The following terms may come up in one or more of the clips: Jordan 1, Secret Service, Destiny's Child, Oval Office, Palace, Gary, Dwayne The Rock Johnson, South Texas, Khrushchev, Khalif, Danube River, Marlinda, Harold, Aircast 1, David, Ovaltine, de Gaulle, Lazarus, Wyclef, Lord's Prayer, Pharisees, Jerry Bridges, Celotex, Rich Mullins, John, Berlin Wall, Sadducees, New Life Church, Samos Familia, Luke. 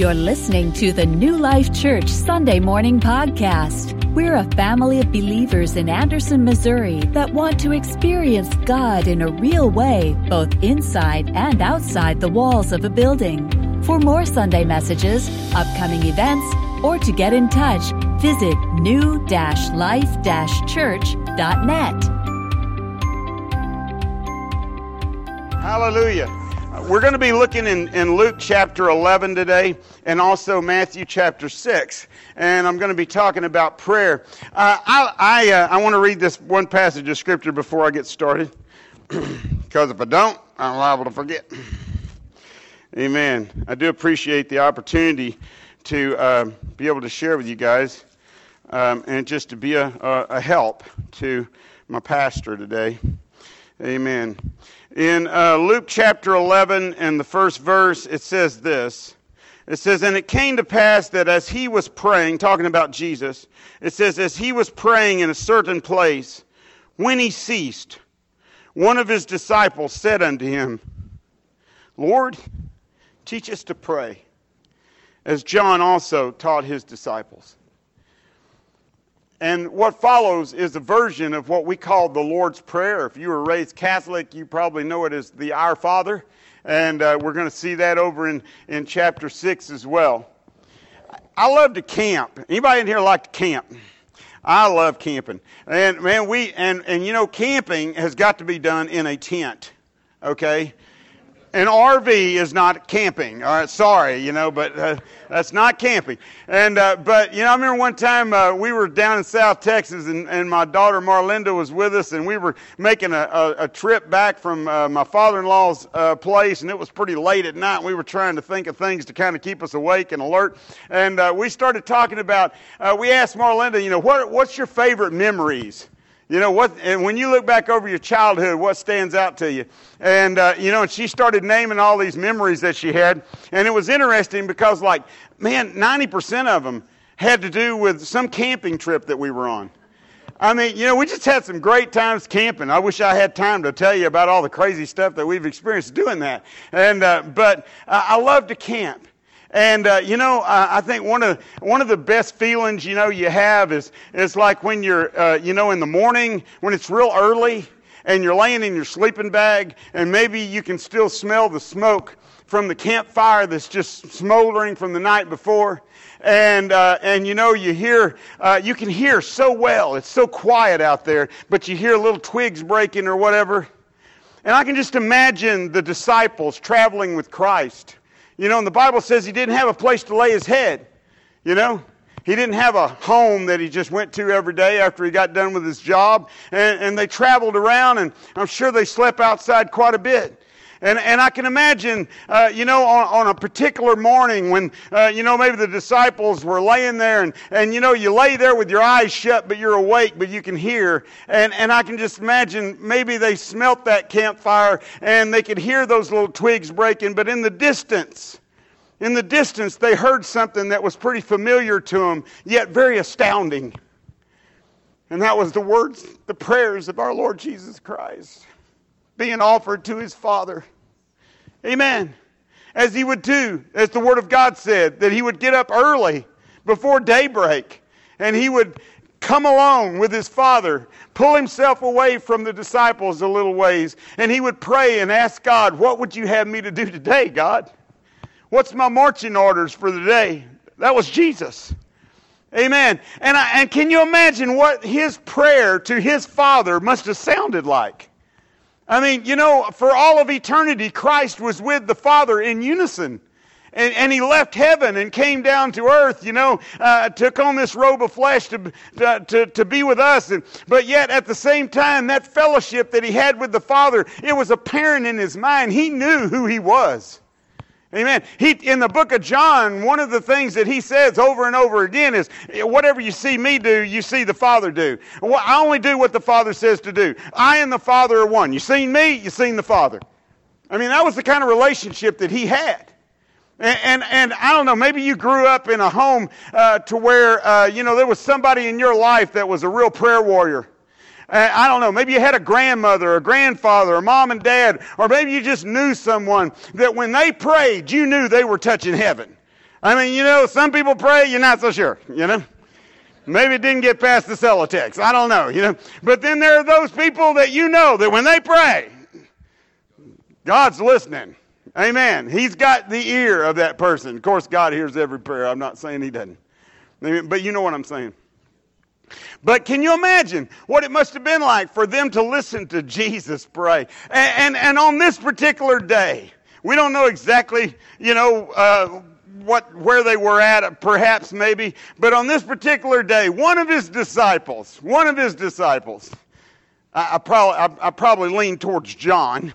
You're listening to the New Life Church Sunday Morning Podcast. We're a family of believers in Anderson, Missouri that want to experience God in a real way, both inside and outside the walls of a building. For more Sunday messages, upcoming events, or to get in touch, visit new-life-church.net. Hallelujah. We're going to be looking in Luke chapter 11 today and also Matthew chapter 6, and I'm going to be talking about prayer. I want to read this one passage of Scripture before I get started, because if I don't, I'm liable to forget. Amen. I do appreciate the opportunity to be able to share with you guys and just to be a help to my pastor today. Amen. In Luke chapter 11 and the first verse, it says this. It says, and it came to pass that as he was praying, talking about Jesus, it says, as he was praying in a certain place, when he ceased, one of his disciples said unto him, Lord, teach us to pray, as John also taught his disciples. And what follows is a version of what we call the Lord's Prayer. If you were raised Catholic, you probably know it as the Our Father. And we're going to see that over in chapter 6 as well. I love to camp. Anybody in here like to camp? I love camping. And man, camping has got to be done in a tent, okay? An RV is not camping. All right, sorry, but that's not camping. And I remember one time we were down in South Texas, and my daughter Marlinda was with us, and we were making a trip back from my father-in-law's place, and it was pretty late at night. We were trying to think of things to kind of keep us awake and alert, and we started talking about. We asked Marlinda, what's your favorite memories? And when you look back over your childhood, what stands out to you? And, and she started naming all these memories that she had. And it was interesting because, 90% of them had to do with some camping trip that we were on. We just had some great times camping. I wish I had time to tell you about all the crazy stuff that we've experienced doing that. And I love to camp. And, I think one of the best feelings, you have is it's like when you're, in the morning, when it's real early and you're laying in your sleeping bag and maybe you can still smell the smoke from the campfire that's just smoldering from the night before. And you hear, you can hear so well. It's so quiet out there, but you hear little twigs breaking or whatever. And I can just imagine the disciples traveling with Christ. And the Bible says he didn't have a place to lay his head. He didn't have a home that he just went to every day after he got done with his job. And they traveled around, and I'm sure they slept outside quite a bit. And I can imagine, on a particular morning when, maybe the disciples were laying there, and you lay there with your eyes shut, but you're awake, but you can hear. And I can just imagine maybe they smelt that campfire, and they could hear those little twigs breaking, but in the distance, they heard something that was pretty familiar to them, yet very astounding. And that was the prayers of our Lord Jesus Christ, being offered to his Father. Amen. As he would do, as the Word of God said, that he would get up early before daybreak, and he would come along with his Father, pull himself away from the disciples a little ways, and he would pray and ask God, what would you have me to do today, God? What's my marching orders for the day? That was Jesus. Amen. And can you imagine what his prayer to his Father must have sounded like? For all of eternity, Christ was with the Father in unison. And he left heaven and came down to earth, took on this robe of flesh to be with us. But yet, at the same time, that fellowship that he had with the Father, it was apparent in his mind. He knew who he was. Amen. In the book of John, one of the things that he says over and over again is, whatever you see me do, you see the Father do. I only do what the Father says to do. I and the Father are one. You've seen me, you've seen the Father. That was the kind of relationship that he had. And I don't know, maybe you grew up in a home to where, there was somebody in your life that was a real prayer warrior. I don't know, maybe you had a grandmother, a grandfather, a mom and dad, or maybe you just knew someone that when they prayed, you knew they were touching heaven. I mean, you know, some people pray, you're not so sure, you know. Maybe it didn't get past the Celotex. I don't know, you know. But then there are those people that you know that when they pray, God's listening. Amen. He's got the ear of that person. Of course, God hears every prayer. I'm not saying he doesn't. But you know what I'm saying. But can you imagine what it must have been like for them to listen to Jesus pray? And on this particular day, we don't know exactly, you know, where they were at, perhaps, maybe. But on this particular day, one of his disciples, I probably lean towards John,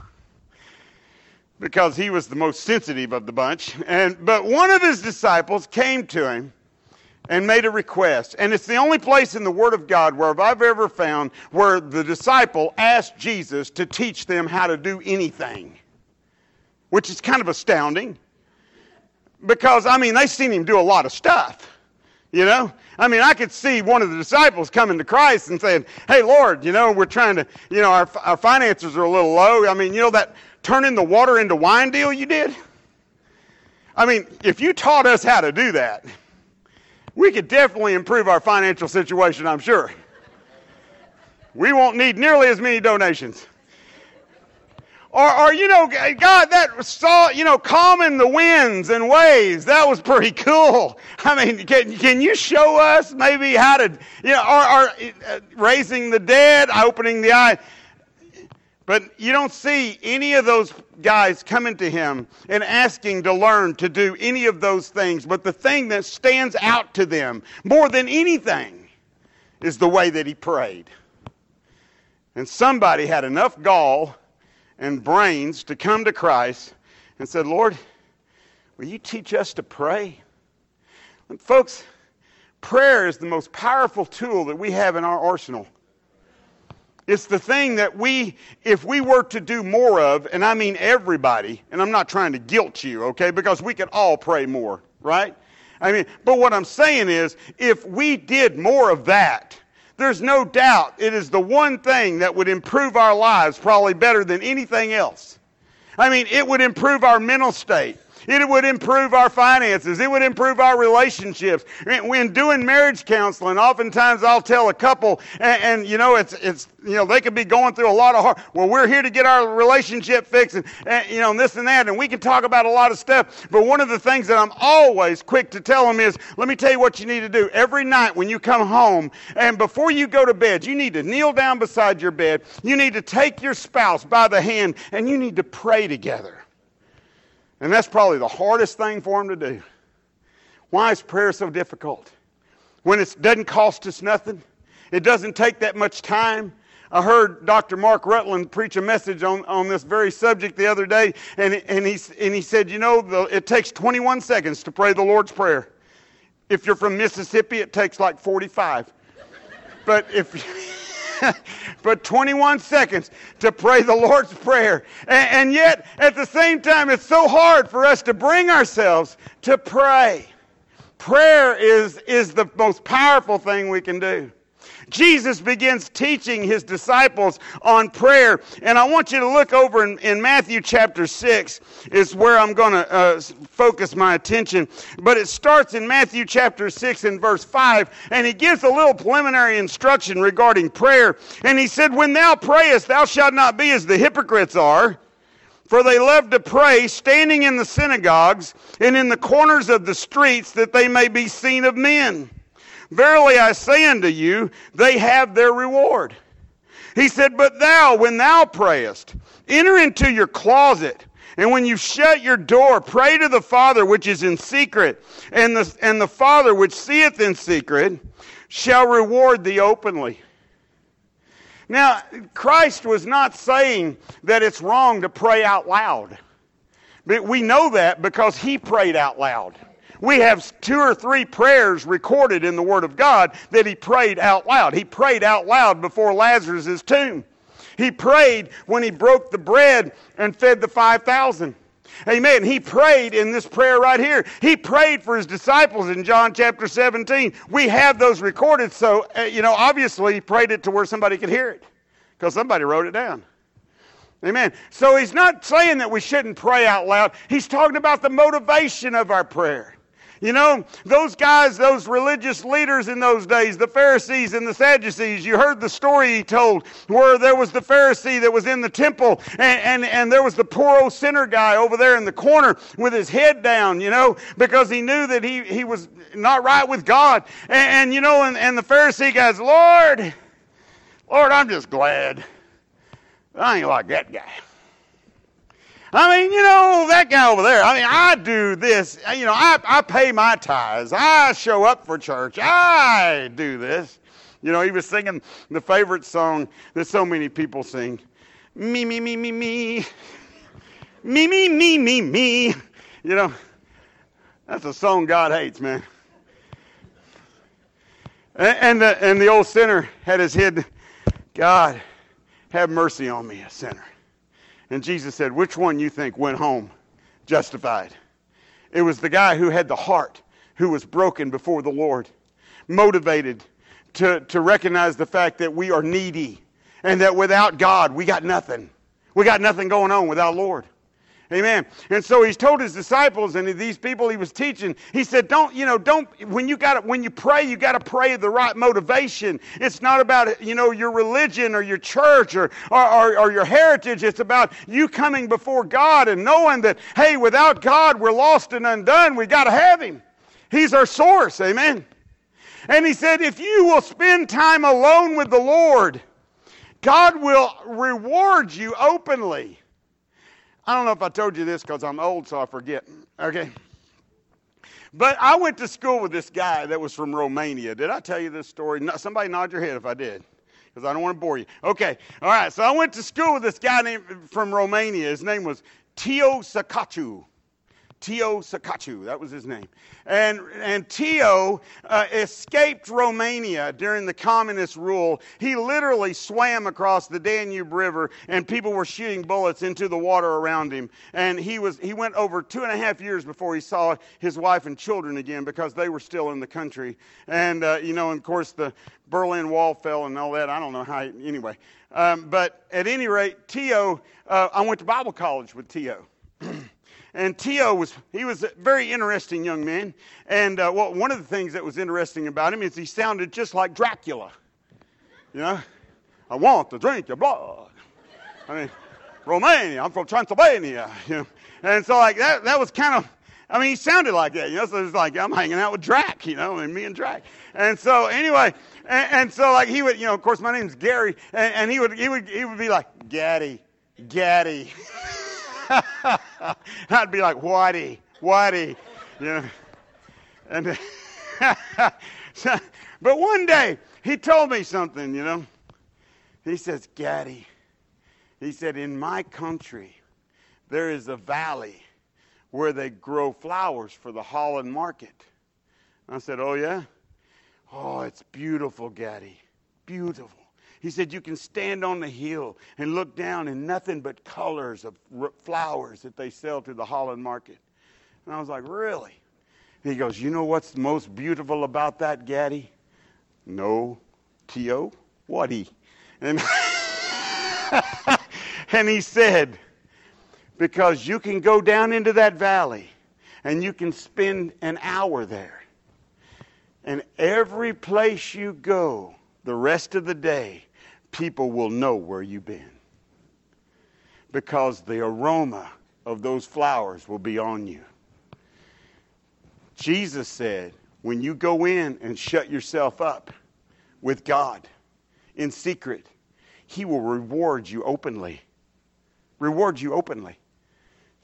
because he was the most sensitive of the bunch. But one of his disciples came to him and made a request. And it's the only place in the Word of God where I've ever found where the disciple asked Jesus to teach them how to do anything, which is kind of astounding. Because, I mean, they've seen him do a lot of stuff, you know. I mean, I could see one of the disciples coming to Christ and saying, hey, Lord, you know, we're trying to, you know, our finances are a little low. I mean, you know, that turning the water into wine deal you did? I mean, if you taught us how to do that, we could definitely improve our financial situation, I'm sure. We won't need nearly as many donations. Or you know, God, that saw, you know, calming the winds and waves, that was pretty cool. I mean, can you show us maybe how to, you know, or raising the dead, opening the eye? But you don't see any of those guys coming to him and asking to learn to do any of those things. But the thing that stands out to them more than anything is the way that he prayed. And somebody had enough gall and brains to come to Christ and said, Lord, will you teach us to pray? And folks, prayer is the most powerful tool that we have in our arsenal. It's the thing that we, if we were to do more of, and I mean everybody, and I'm not trying to guilt you, okay, because we could all pray more, right? I mean, but what I'm saying is, if we did more of that, there's no doubt it is the one thing that would improve our lives probably better than anything else. I mean, it would improve our mental state. It would improve our finances. It would improve our relationships. When doing marriage counseling, oftentimes I'll tell a couple, and you know, it's you know, they could be going through a lot of hard. Well, we're here to get our relationship fixed, and you know, and this and that, and we can talk about a lot of stuff. But one of the things that I'm always quick to tell them is, let me tell you what you need to do every night when you come home, and before you go to bed, you need to kneel down beside your bed. You need to take your spouse by the hand, and you need to pray together. And that's probably the hardest thing for them to do. Why is prayer so difficult? When it doesn't cost us nothing, it doesn't take that much time. I heard Dr. Mark Rutland preach a message on this very subject the other day, and he said, you know, it takes 21 seconds to pray the Lord's Prayer. If you're from Mississippi, it takes like 45. But 21 seconds to pray the Lord's Prayer. And yet, at the same time, it's so hard for us to bring ourselves to pray. Prayer is the most powerful thing we can do. Jesus begins teaching his disciples on prayer. And I want you to look over in Matthew chapter 6 is where I'm going to focus my attention. But it starts in Matthew chapter 6 and verse 5. And he gives a little preliminary instruction regarding prayer. And he said, when thou prayest, thou shalt not be as the hypocrites are. For they love to pray, standing in the synagogues and in the corners of the streets, that they may be seen of men. Verily I say unto you, they have their reward. He said, but thou, when thou prayest, enter into your closet, and when you shut your door, pray to the Father which is in secret, and the Father which seeth in secret shall reward thee openly. Now, Christ was not saying that it's wrong to pray out loud. But we know that because he prayed out loud. We have 2 or 3 prayers recorded in the Word of God that he prayed out loud. He prayed out loud before Lazarus' tomb. He prayed when he broke the bread and fed the 5,000. Amen. He prayed in this prayer right here. He prayed for his disciples in John chapter 17. We have those recorded, so, you know, obviously he prayed it to where somebody could hear it because somebody wrote it down. Amen. So he's not saying that we shouldn't pray out loud. He's talking about the motivation of our prayer. You know, those guys, those religious leaders in those days, the Pharisees and the Sadducees, you heard the story he told where there was the Pharisee that was in the temple and there was the poor old sinner guy over there in the corner with his head down, you know, because he knew that he was not right with God. And you know, and the Pharisee guys, Lord, I'm just glad I ain't like that guy. I mean, you know, that guy over there, I mean, I do this. You know, I pay my tithes. I show up for church. I do this. You know, he was singing the favorite song that so many people sing. Me, me, me, me, me. Me, me, me, me, me. You know, that's a song God hates, man. And the old sinner had his head, God, have mercy on me, a sinner. And Jesus said, which one you think went home justified? It was the guy who had the heart, who was broken before the Lord, motivated to recognize the fact that we are needy and that without God, we got nothing. We got nothing going on without Lord. Amen. And so he's told his disciples and these people he was teaching, he said, when you pray, you got to pray the right motivation. It's not about, you know, your religion or your church or your heritage. It's about you coming before God and knowing that, hey, without God, we're lost and undone. We got to have Him. He's our source. Amen. And he said, if you will spend time alone with the Lord, God will reward you openly. I don't know if I told you this because I'm old, so I forget. Okay. But I went to school with this guy that was from Romania. Did I tell you this story? No, somebody nod your head if I did, because I don't want to bore you. Okay. All right. So I went to school with this guy from Romania. His name was Teo Sacaciu. Teo Sacaciu, that was his name. And Teo escaped Romania during the communist rule. He literally swam across the Danube River, and people were shooting bullets into the water around him. And he went over 2.5 years before he saw his wife and children again because they were still in the country. And, you know, and of course, the Berlin Wall fell and all that. I don't know how, anyway. But at any rate, Teo, I went to Bible college with Teo. And Teo was a very interesting young man. And well, one of the things that was interesting about him is he sounded just like Dracula. You know, I want to drink your blood. I mean, Romania, I'm from Transylvania. You know? And so like that was kind of, I mean, he sounded like that. You know, so it's like I'm hanging out with Drac, you know, and me and Drac. And so anyway, and so like he would, you know, of course my name's Gary. And he would be like, Gaddy. I'd be like, Whitey, you know. And but one day he told me something, you know. He says, Gaddy, he said, in my country there is a valley where they grow flowers for the Holland market. And I said, oh yeah? Oh, it's beautiful, Gaddy, beautiful. He said, you can stand on the hill and look down and nothing but colors of flowers that they sell to the Holland market. And I was like, really? And he goes, you know what's most beautiful about that, Gaddy? No, Teo, whatty? And, and he said, because you can go down into that valley and you can spend an hour there. And every place you go, the rest of the day, people will know where you've been because the aroma of those flowers will be on you. Jesus said, when you go in and shut yourself up with God in secret, He will reward you openly. Reward you openly.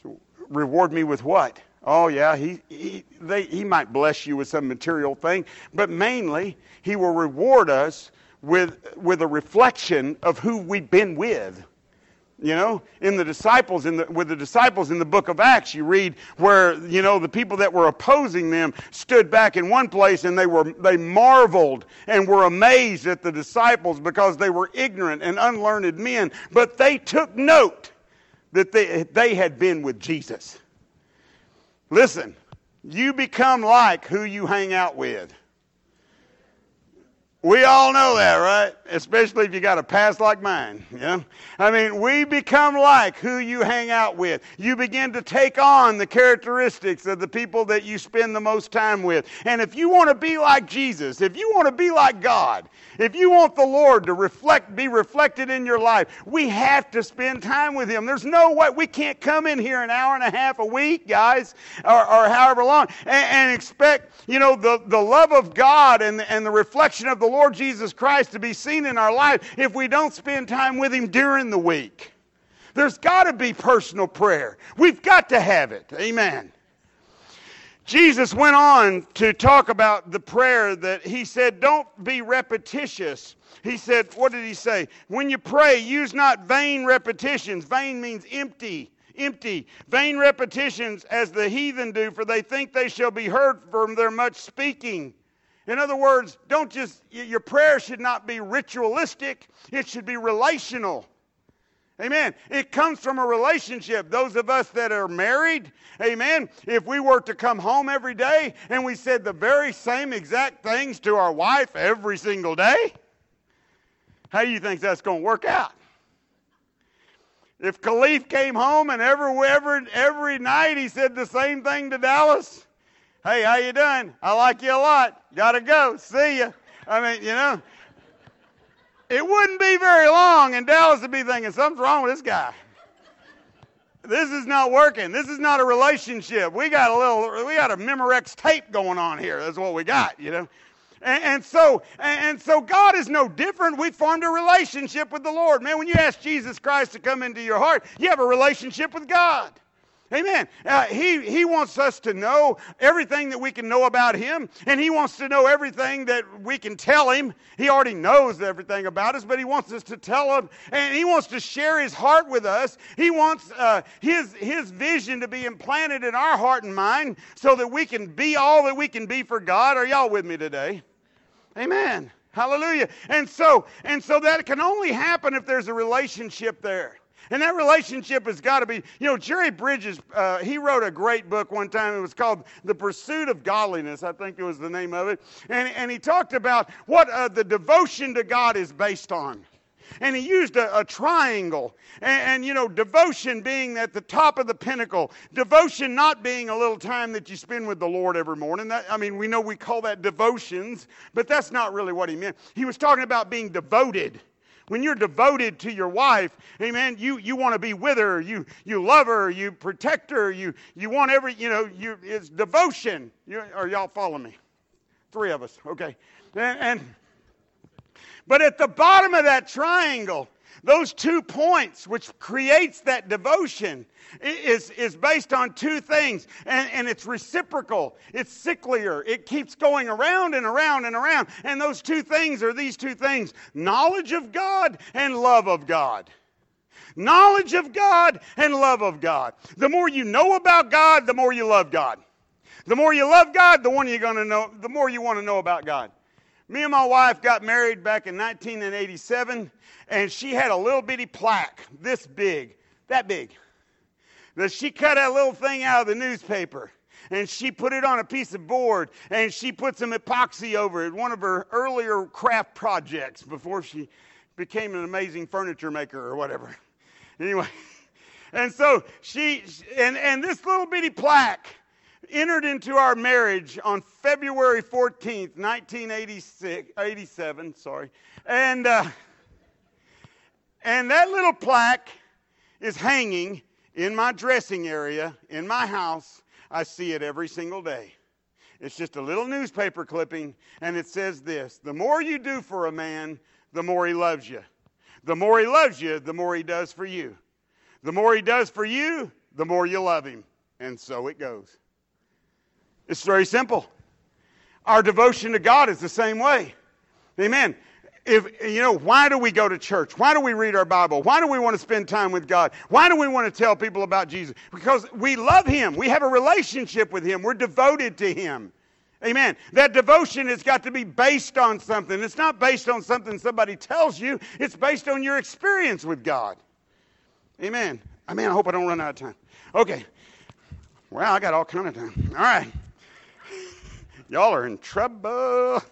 So reward me with what? Oh, yeah, he might bless you with some material thing, but mainly He will reward us with a reflection of who we've been with. You know, with the disciples in the book of Acts, you read where, you know, the people that were opposing them stood back in one place and they marveled and were amazed at the disciples because they were ignorant and unlearned men, but they took note that they had been with Jesus. Listen, you become like who you hang out with. We all know that, right? Especially if you got a past like mine. Yeah? I mean, we become like who you hang out with. You begin to take on the characteristics of the people that you spend the most time with. And if you want to be like Jesus, if you want to be like God, if you want the Lord to be reflected in your life, we have to spend time with Him. There's no way we can't come in here an hour and a half a week, guys, or however long, and expect, you know, the love of God and the reflection of the Lord Jesus Christ to be seen in our life if we don't spend time with Him during the week. There's got to be personal prayer. We've got to have it. Amen. Jesus went on to talk about the prayer that He said, don't be repetitious. He said, what did He say? When you pray, use not vain repetitions. Vain means empty. Vain repetitions as the heathen do, for they think they shall be heard from their much speaking. In other words, your prayer should not be ritualistic. It should be relational. Amen. It comes from a relationship. Those of us that are married, amen, if we were to come home every day and we said the very same exact things to our wife every single day, how do you think that's going to work out? If Khalif came home and every night he said the same thing to Dallas, hey, how you doing? I like you a lot. Gotta go. See ya. I mean, you know, it wouldn't be very long, and Dallas would be thinking, something's wrong with this guy. This is not working. This is not a relationship. We got a Memorex tape going on here. That's what we got, you know. And so God is no different. We formed a relationship with the Lord. Man, when you ask Jesus Christ to come into your heart, you have a relationship with God. Amen. He wants us to know everything that we can know about Him, and He wants to know everything that we can tell Him. He already knows everything about us, but He wants us to tell Him, and He wants to share His heart with us. He wants His vision to be implanted in our heart and mind so that we can be all that we can be for God. Are y'all with me today? Amen. Hallelujah. And so that can only happen if there's a relationship there. And that relationship has got to be, you know, Jerry Bridges, he wrote a great book one time. It was called The Pursuit of Godliness, I think it was the name of it. And he talked about what the devotion to God is based on. And he used a triangle. And, you know, devotion being at the top of the pinnacle. Devotion not being a little time that you spend with the Lord every morning. We know we call that devotions, but that's not really what he meant. He was talking about being devoted. When you're devoted to your wife, amen, you want to be with her, you love her, you protect her, you want every, you know, you it's devotion. Are y'all following me? Three of us, okay. But at the bottom of that triangle, those 2 points which creates that devotion is based on two things, and it's reciprocal, it's cyclical, it keeps going around and around and around. And those two things are these two things: knowledge of God and love of God. Knowledge of God and love of God. The more you know about God, the more you love God. The more you love God, the more you want to know about God. Me and my wife got married back in 1987, and she had a little bitty plaque, this big, that big, that she cut that little thing out of the newspaper, and she put it on a piece of board, and she put some epoxy over it, one of her earlier craft projects before she became an amazing furniture maker or whatever. Anyway, and so she and this little bitty plaque entered into our marriage on February 14th, 1987. And that little plaque is hanging in my dressing area in my house. I see it every single day. It's just a little newspaper clipping, and it says this: the more you do for a man, the more he loves you. The more he loves you, the more he does for you. The more he does for you, the more you love him. And so it goes. It's very simple. Our devotion to God is the same way. Amen. Why do we go to church? Why do we read our Bible? Why do we want to spend time with God? Why do we want to tell people about Jesus? Because we love Him. We have a relationship with Him. We're devoted to Him. Amen. That devotion has got to be based on something. It's not based on something somebody tells you. It's based on your experience with God. Amen. Amen. I hope I don't run out of time. Okay. Well, I got all kind of time. All right. Y'all are in trouble.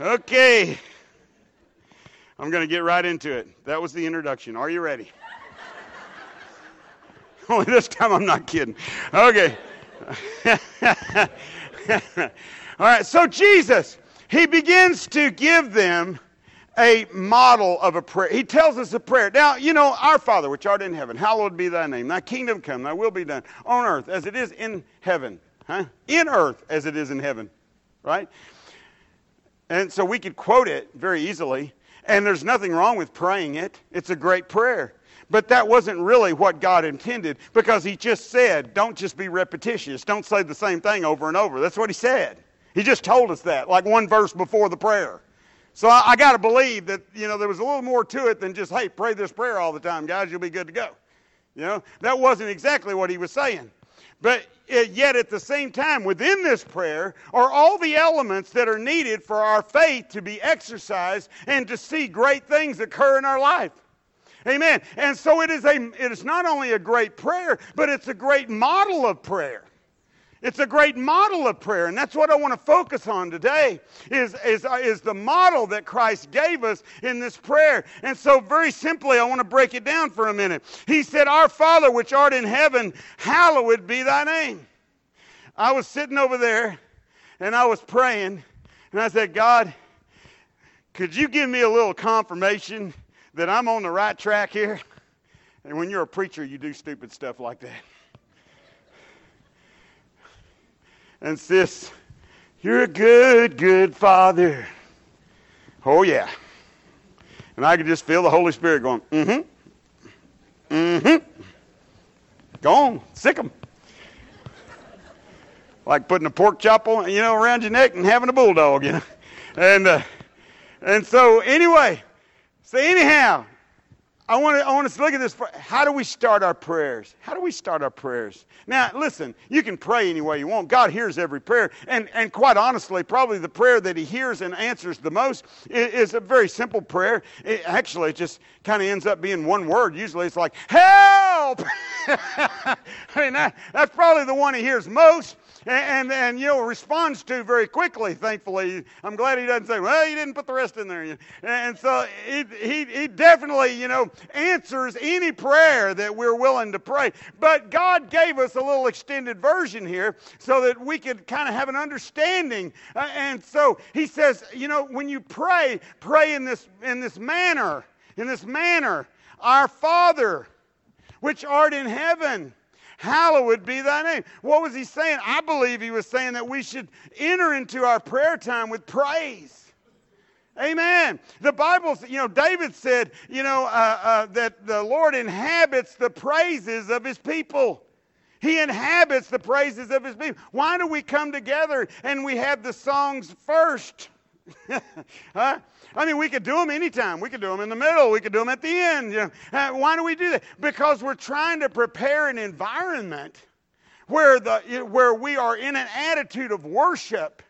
Okay. I'm going to get right into it. That was the introduction. Are you ready? Only this time I'm not kidding. Okay. All right. So Jesus, he begins to give them a model of a prayer. He tells us a prayer. Now, you know, our Father, which art in heaven, hallowed be thy name. Thy kingdom come, thy will be done on earth as it is in heaven. Huh? In earth as it is in heaven. Right? And so we could quote it very easily. And there's nothing wrong with praying it. It's a great prayer. But that wasn't really what God intended, because he just said, don't just be repetitious. Don't say the same thing over and over. That's what he said. He just told us that, like one verse before the prayer. So I got to believe that, you know, there was a little more to it than just, hey, pray this prayer all the time, guys, you'll be good to go. You know, that wasn't exactly what he was saying. But yet at the same time, within this prayer are all the elements that are needed for our faith to be exercised and to see great things occur in our life. Amen. And so it is not only a great prayer, but it's a great model of prayer. It's a great model of prayer, and that's what I want to focus on today, is the model that Christ gave us in this prayer. And so very simply, I want to break it down for a minute. He said, Our Father, which art in heaven, hallowed be thy name. I was sitting over there, and I was praying, and I said, God, could you give me a little confirmation that I'm on the right track here? And when you're a preacher, you do stupid stuff like that. And sis, you're a good, good father. Oh, yeah. And I could just feel the Holy Spirit going, mm-hmm, mm-hmm. Go on, sick 'em. Like putting a pork chop on, you know, around your neck and having a bulldog, you know. And so anyway... So anyhow, I want us to look at this. How do we start our prayers? How do we start our prayers? Now, listen, you can pray any way you want. God hears every prayer. And quite honestly, probably the prayer that he hears and answers the most is a very simple prayer. It actually just kind of ends up being one word. Usually it's like, help! I mean, that's probably the one he hears most. And you know, responds to very quickly, thankfully. I'm glad he doesn't say, well, you didn't put the rest in there. And so he definitely, you know, answers any prayer that we're willing to pray. But God gave us a little extended version here so that we could kind of have an understanding. And so he says, you know, when you pray, pray in this manner, Our Father, which art in heaven, hallowed be thy name. What was he saying? I believe he was saying that we should enter into our prayer time with praise. Amen. The Bible, you know, David said, you know, that the Lord inhabits the praises of his people. He inhabits the praises of his people. Why do we come together and we have the songs first? Huh? I mean, we could do them anytime. We could do them in the middle. We could do them at the end. You know? Why do we do that? Because we're trying to prepare an environment where we are in an attitude of worship,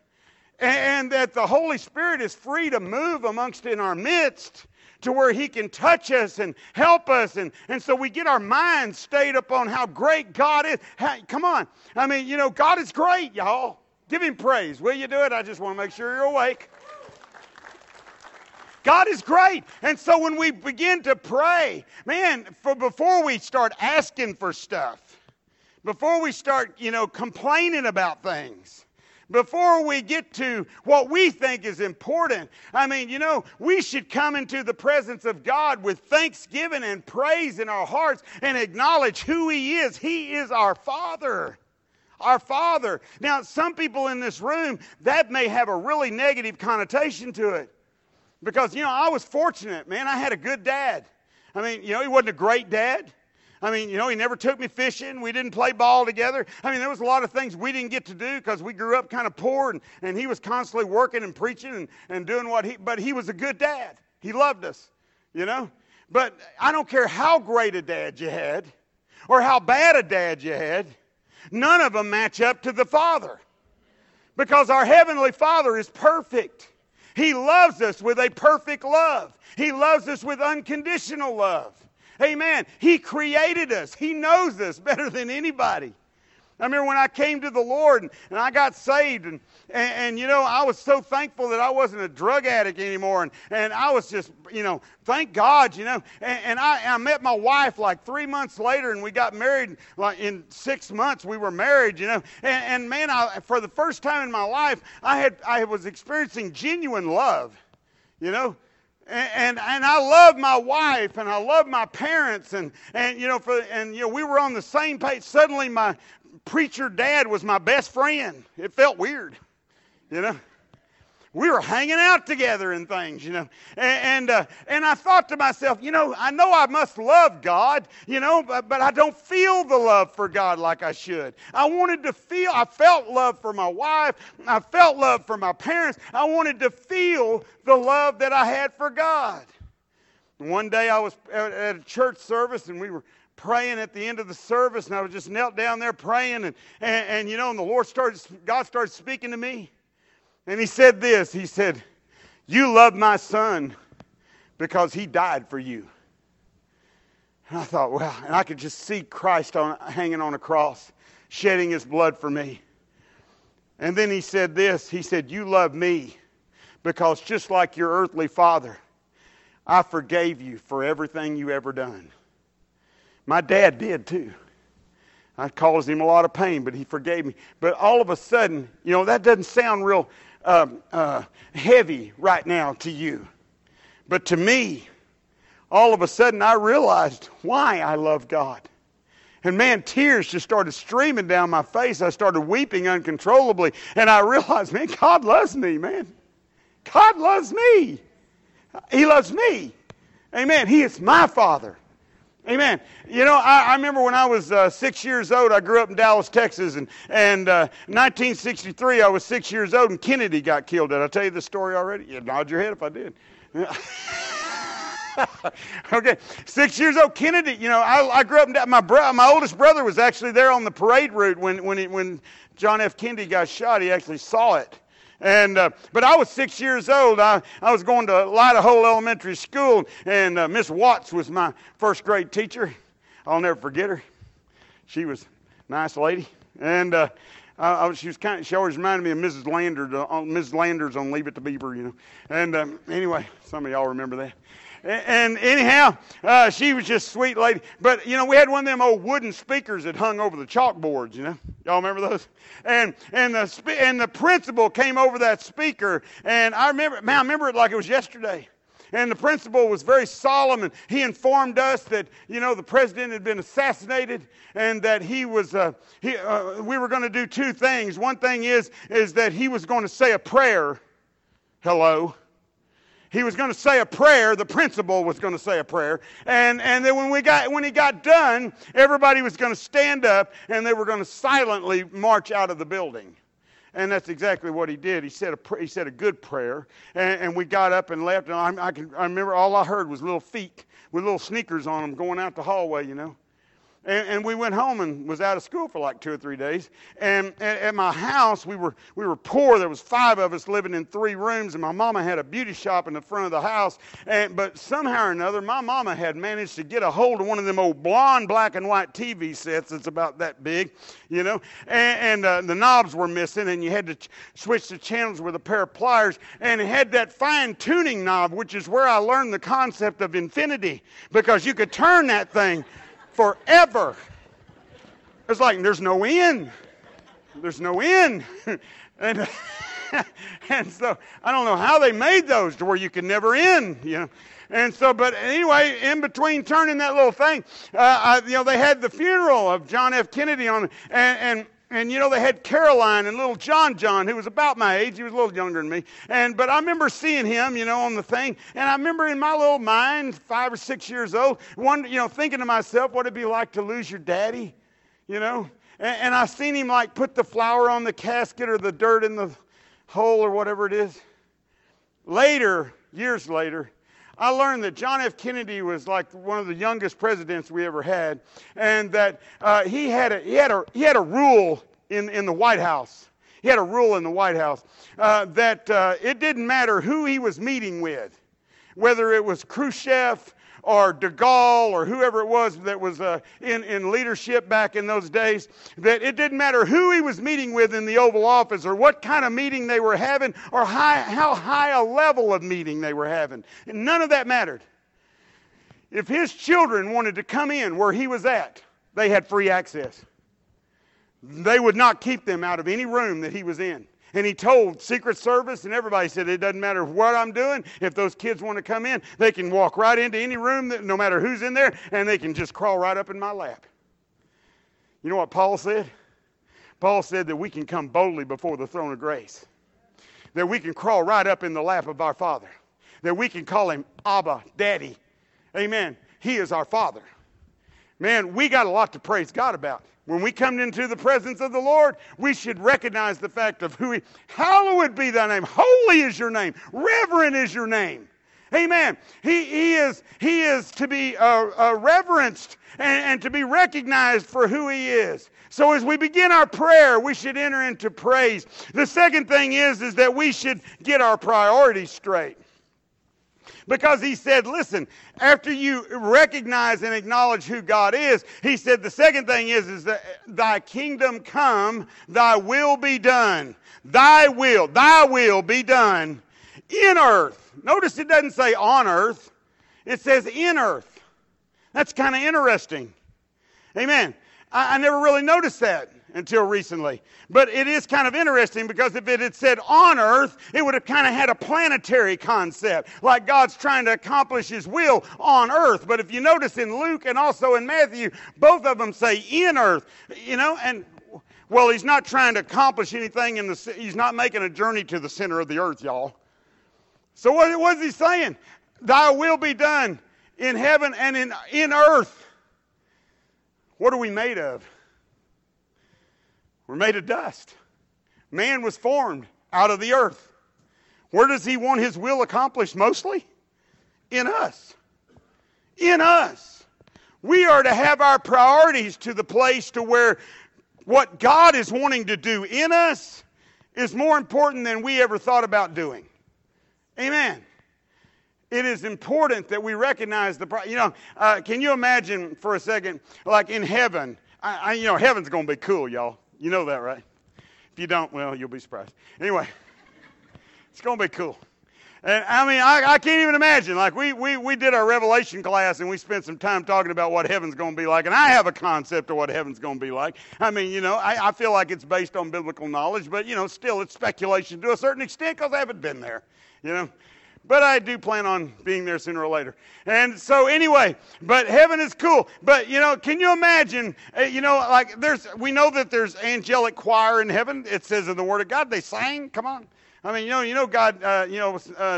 and that the Holy Spirit is free to move amongst in our midst, to where he can touch us and help us. And so we get our minds stayed upon how great God is. Hey, come on. I mean, you know, God is great, y'all. Give him praise. Will you do it? I just want to make sure you're awake. God is great. And so when we begin to pray, man, before we start asking for stuff, before we start, you know, complaining about things, before we get to what we think is important, I mean, you know, we should come into the presence of God with thanksgiving and praise in our hearts and acknowledge who he is. He is our Father. Our Father. Now, some people in this room, that may have a really negative connotation to it. Because, you know, I was fortunate, man. I had a good dad. I mean, you know, he wasn't a great dad. I mean, you know, he never took me fishing. We didn't play ball together. I mean, there was a lot of things we didn't get to do because we grew up kind of poor, and he was constantly working and preaching and doing what he... But he was a good dad. He loved us, you know. But I don't care how great a dad you had or how bad a dad you had, none of them match up to the Father, because our Heavenly Father is perfect. He loves us with a perfect love. He loves us with unconditional love. Amen. He created us. He knows us better than anybody. I remember when I came to the Lord and I got saved and you know, I was so thankful that I wasn't a drug addict anymore. And I was just, you know, thank God, you know. And I met my wife like 3 months later, and we got married. Like in 6 months we were married, you know. And man, I, for the first time in my life, I was experiencing genuine love, you know. And I love my wife, and I love my parents, and you know, we were on the same page. Suddenly, my preacher dad was my best friend. It felt weird, you know. We were hanging out together and things, you know. And I thought to myself, you know I must love God, you know, but I don't feel the love for God like I should. I felt love for my wife. I felt love for my parents. I wanted to feel the love that I had for God. And one day I was at a church service, and we were praying at the end of the service, and I was just knelt down there praying, and you know, and the Lord God started speaking to me. And he said this, he said, "You love my son because he died for you." And I thought, wow, and I could just see Christ hanging on a cross, shedding his blood for me. And then he said this, he said, "You love me because just like your earthly father, I forgave you for everything you ever done." My dad did too. I caused him a lot of pain, but he forgave me. But all of a sudden, you know, that doesn't sound real heavy right now to you. But to me, all of a sudden I realized why I love God. And man, tears just started streaming down my face. I started weeping uncontrollably. And I realized, man, God loves me, man. God loves me. He loves me. Amen. He is my Father. Amen. You know, I remember when I was 6 years old, I grew up in Dallas, Texas, and 1963, I was 6 years old, and Kennedy got killed. Did I tell you the story already? You nod your head if I did. Okay, 6 years old, Kennedy. You know, I grew up in Dallas. My oldest brother was actually there on the parade route when John F. Kennedy got shot. He actually saw it. But I was 6 years old. I was going to Lidahoe Elementary School, and Miss Watts was my first grade teacher. I'll never forget her. She was a nice lady, and she always reminded me of Mrs. Landers. Mrs. Landers on Leave It to Beaver, you know. And anyway, some of y'all remember that. And anyhow, she was just a sweet lady. But, you know, we had one of them old wooden speakers that hung over the chalkboards, you know. Y'all remember those? And the principal came over that speaker. And I remember it like it was yesterday. And the principal was very solemn, and he informed us that, you know, the president had been assassinated, and that we were going to do two things. One thing is that he was going to say a prayer. Hello. He was going to say a prayer. The principal was going to say a prayer, and then when he got done, everybody was going to stand up, and they were going to silently march out of the building. And that's exactly what he did. He said a good prayer, and we got up and left. And I remember all I heard was little feet with little sneakers on them going out the hallway, you know. And we went home and was out of school for like 2 or 3 days. And at my house, we were poor. There was 5 of us living in 3 rooms, and my mama had a beauty shop in the front of the house. But somehow or another, my mama had managed to get a hold of one of them old blonde black and white TV sets that's about that big, you know. And the knobs were missing, and you had to switch the channels with a pair of pliers. And it had that fine-tuning knob, which is where I learned the concept of infinity, because you could turn that thing forever. It's like there's no end. There's no end. And so I don't know how they made those to where you can never end, you know. And so, but anyway, in between turning that little thing, you know, they had the funeral of John F. Kennedy on, and you know, they had Caroline and little John, who was about my age. He was a little younger than me. But I remember seeing him, you know, on the thing. And I remember in my little mind, 5 or 6 years old, you know, thinking to myself, what it'd be like to lose your daddy, you know. And I seen him, like, put the flour on the casket or the dirt in the hole or whatever it is. Later, years later, I learned that John F. Kennedy was like one of the youngest presidents we ever had, and that he had a rule in the White House. He had a rule in the White House that it didn't matter who he was meeting with, whether it was Khrushchev or de Gaulle or whoever it was that was in leadership back in those days, that it didn't matter who he was meeting with in the Oval Office or what kind of meeting they were having or how high a level of meeting they were having. None of that mattered. If his children wanted to come in where he was at, they had free access. They would not keep them out of any room that he was in. And he told Secret Service and everybody, said, it doesn't matter what I'm doing. If those kids want to come in, they can walk right into any room, no matter who's in there, and they can just crawl right up in my lap. You know what Paul said? Paul said that we can come boldly before the throne of grace. That we can crawl right up in the lap of our Father. That we can call him Abba, Daddy. Amen. He is our Father. Man, we got a lot to praise God about. When we come into the presence of the Lord, we should recognize the fact of who He is. Hallowed be Thy name. Holy is Your name. Reverend is Your name. Amen. He is to be reverenced and to be recognized for who He is. So as we begin our prayer, we should enter into praise. The second thing is that we should get our priorities straight. Because he said, listen, after you recognize and acknowledge who God is, he said the second thing is that thy kingdom come, thy will be done. Thy will be done in earth. Notice it doesn't say on earth. It says in earth. That's kind of interesting. Amen. I never really noticed that until recently. But it is kind of interesting, because if it had said on earth, it would have kind of had a planetary concept, like God's trying to accomplish His will on earth. But if you notice in Luke and also in Matthew, both of them say in earth, you know, and well, He's not trying to accomplish anything He's not making a journey to the center of the earth, y'all. So what was He saying? Thy will be done in heaven and in earth. What are we made of? We're made of dust. Man was formed out of the earth. Where does He want His will accomplished mostly? In us. In us. We are to have our priorities to the place to where what God is wanting to do in us is more important than we ever thought about doing. Amen. It is important that we recognize the... can you imagine for a second, like in heaven, heaven's going to be cool, y'all. You know that, right? If you don't, well, you'll be surprised. Anyway, it's going to be cool. And I can't even imagine. Like, we did our Revelation class, and we spent some time talking about what heaven's going to be like. And I have a concept of what heaven's going to be like. I feel like it's based on biblical knowledge. But, still, it's speculation to a certain extent because I haven't been there, But I do plan on being there sooner or later. And so anyway, but heaven is cool. But, can you imagine, we know that there's angelic choir in heaven. It says in the Word of God, they sang. Come on. God,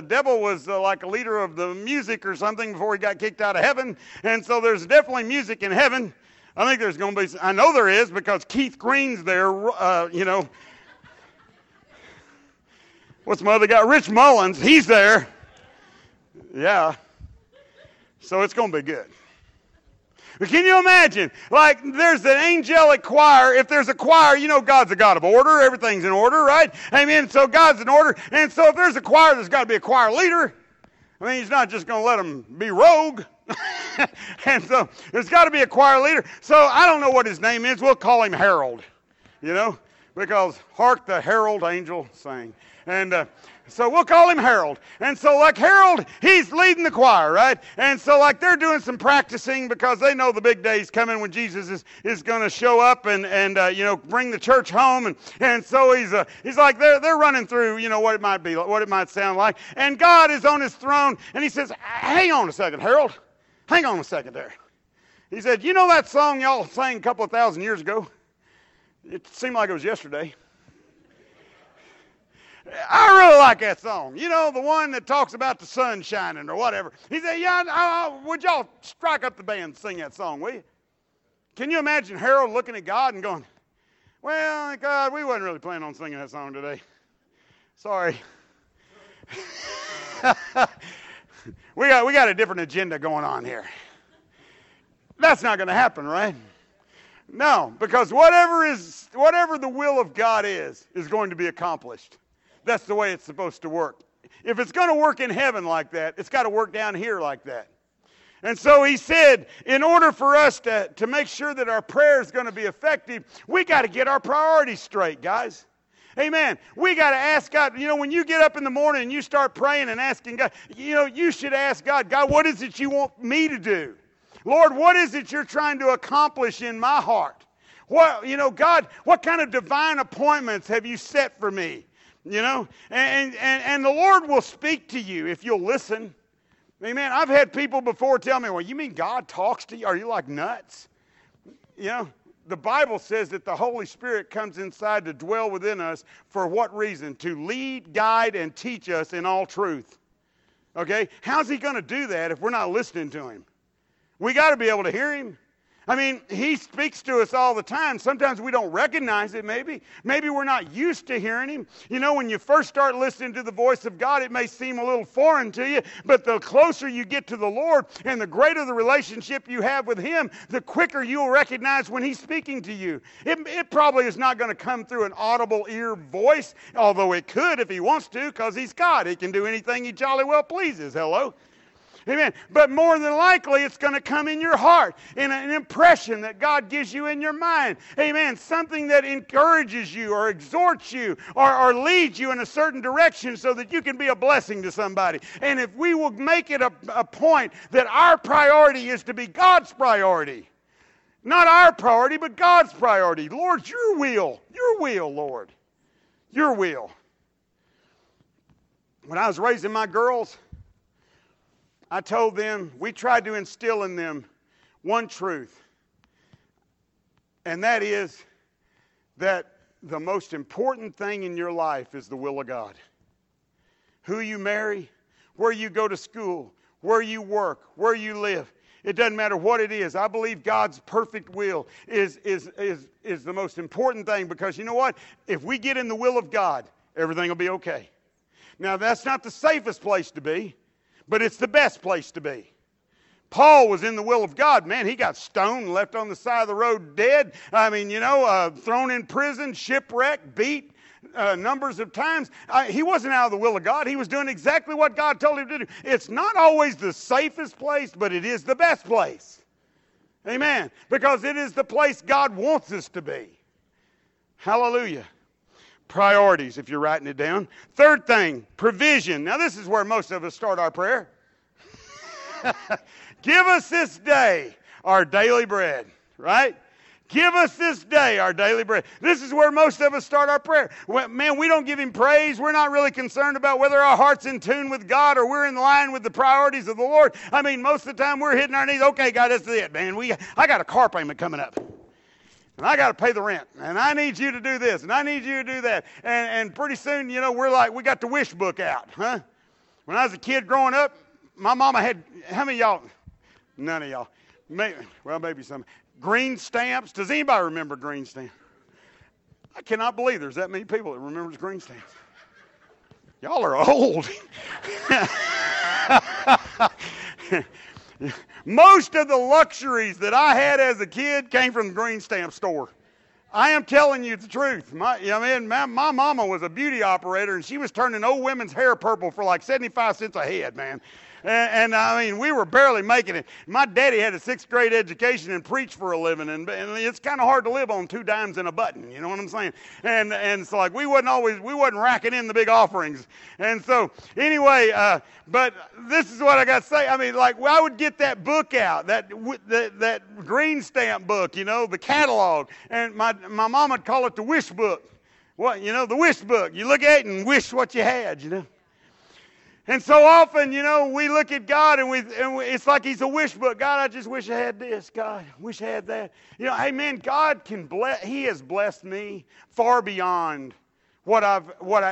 devil was like a leader of the music or something before he got kicked out of heaven. And so there's definitely music in heaven. I think there's going to be, I know there is, because Keith Green's there, What's my other guy? Rich Mullins. He's there. Yeah. So it's going to be good. But can you imagine? Like, there's an angelic choir. If there's a choir, God's a God of order. Everything's in order, right? Amen. So God's in order. And so if there's a choir, there's got to be a choir leader. He's not just going to let them be rogue. And so there's got to be a choir leader. So I don't know what his name is. We'll call him Harold, because hark the herald angel sang. And so we'll call him Harold. And so like Harold, he's leading the choir, right? And so like they're doing some practicing, because they know the big day's coming when Jesus is going to show up and bring the church home. And so he's like they're running through, what it might be, what it might sound like. And God is on His throne, and He says, hang on a second, Harold. Hang on a second there. He said, that song y'all sang a couple of thousand years ago? It seemed like it was yesterday. I really like that song. The one that talks about the sun shining or whatever. He said, yeah, would y'all strike up the band and sing that song, will you? Can you imagine Harold looking at God and going, well, God, we wasn't really planning on singing that song today. Sorry. We got a different agenda going on here. That's not going to happen, right? No, because whatever the will of God is going to be accomplished. That's the way it's supposed to work. If it's going to work in heaven like that, it's got to work down here like that. And so he said, in order for us to make sure that our prayer is going to be effective, we got to get our priorities straight, guys. Amen. We got to ask God. You know, when you get up in the morning and you start praying and asking God, you know, you should ask God, God, what is it you want me to do? Lord, what is it you're trying to accomplish in my heart? What, you know, God, what kind of divine appointments have you set for me? You know, and the Lord will speak to you if you'll listen. Amen. I've had people before tell me, well, you mean God talks to you? Are you like nuts? You know, the Bible says that the Holy Spirit comes inside to dwell within us for what reason? To lead, guide, and teach us in all truth. Okay? How's he going to do that if we're not listening to him? We got to be able to hear him. I mean, he speaks to us all the time. Sometimes we don't recognize it, maybe. Maybe we're not used to hearing him. You know, when you first start listening to the voice of God, it may seem a little foreign to you, but the closer you get to the Lord and the greater the relationship you have with him, the quicker you'll recognize when he's speaking to you. It probably is not going to come through an audible ear voice, although it could if he wants to, because he's God. He can do anything he jolly well pleases. Hello? Amen. But more than likely, it's going to come in your heart, in an impression that God gives you in your mind. Amen. Something that encourages you or exhorts you or leads you in a certain direction so that you can be a blessing to somebody. And if we will make it a point that our priority is to be God's priority, not our priority, but God's priority. Lord, your will, Lord, your will. When I was raising my girls, I told them, we tried to instill in them one truth, and that is that the most important thing in your life is the will of God. Who you marry, where you go to school, where you work, where you live, it doesn't matter what it is. I believe God's perfect will is the most important thing, because you know what? If we get in the will of God, everything will be okay. Now, that's not the safest place to be, but it's the best place to be. Paul was in the will of God. Man, he got stoned, left on the side of the road dead. I mean, you know, thrown in prison, shipwrecked, beat numbers of times. He wasn't out of the will of God. He was doing exactly what God told him to do. It's not always the safest place, but it is the best place. Amen. Because it is the place God wants us to be. Hallelujah. Priorities, if you're writing it down. Third thing, provision. Now, this is where most of us start our prayer. Give us this day our daily bread, right? Give us this day our daily bread. This is where most of us start our prayer. Man, we don't give him praise. We're not really concerned about whether our heart's in tune with God or we're in line with the priorities of the Lord. I mean, most of the time we're hitting our knees. Okay, God, this is it, man. I got a car payment coming up. And I got to pay the rent, and I need you to do this, and I need you to do that. And pretty soon, you know, we're like, we got the wish book out, huh? When I was a kid growing up, my mama had, how many of y'all, none of y'all, maybe some, green stamps. Does anybody remember green stamps? I cannot believe there's that many people that remembers green stamps. Y'all are old. Most of the luxuries that I had as a kid came from the green stamp store. I am telling you the truth. My mama was a beauty operator, and she was turning old women's hair purple for like 75 cents a head, man. And I mean, we were barely making it. My daddy had a 6th grade education and preached for a living, and it's kind of hard to live on 2 dimes and a button. You know what I'm saying? And it's like we wasn't racking in the big offerings. And so anyway, but this is what I got to say. I mean, like, I would get that book out, that green stamp book, you know, the catalog, and my mom would call it the wish book. What, you know, the wish book. You look at it and wish what you had, you know. And so often, you know, we look at God and it's like he's a wish book. God, I just wish I had this. God, I wish I had that. You know, hey, man, God can bless. He has blessed me far beyond what I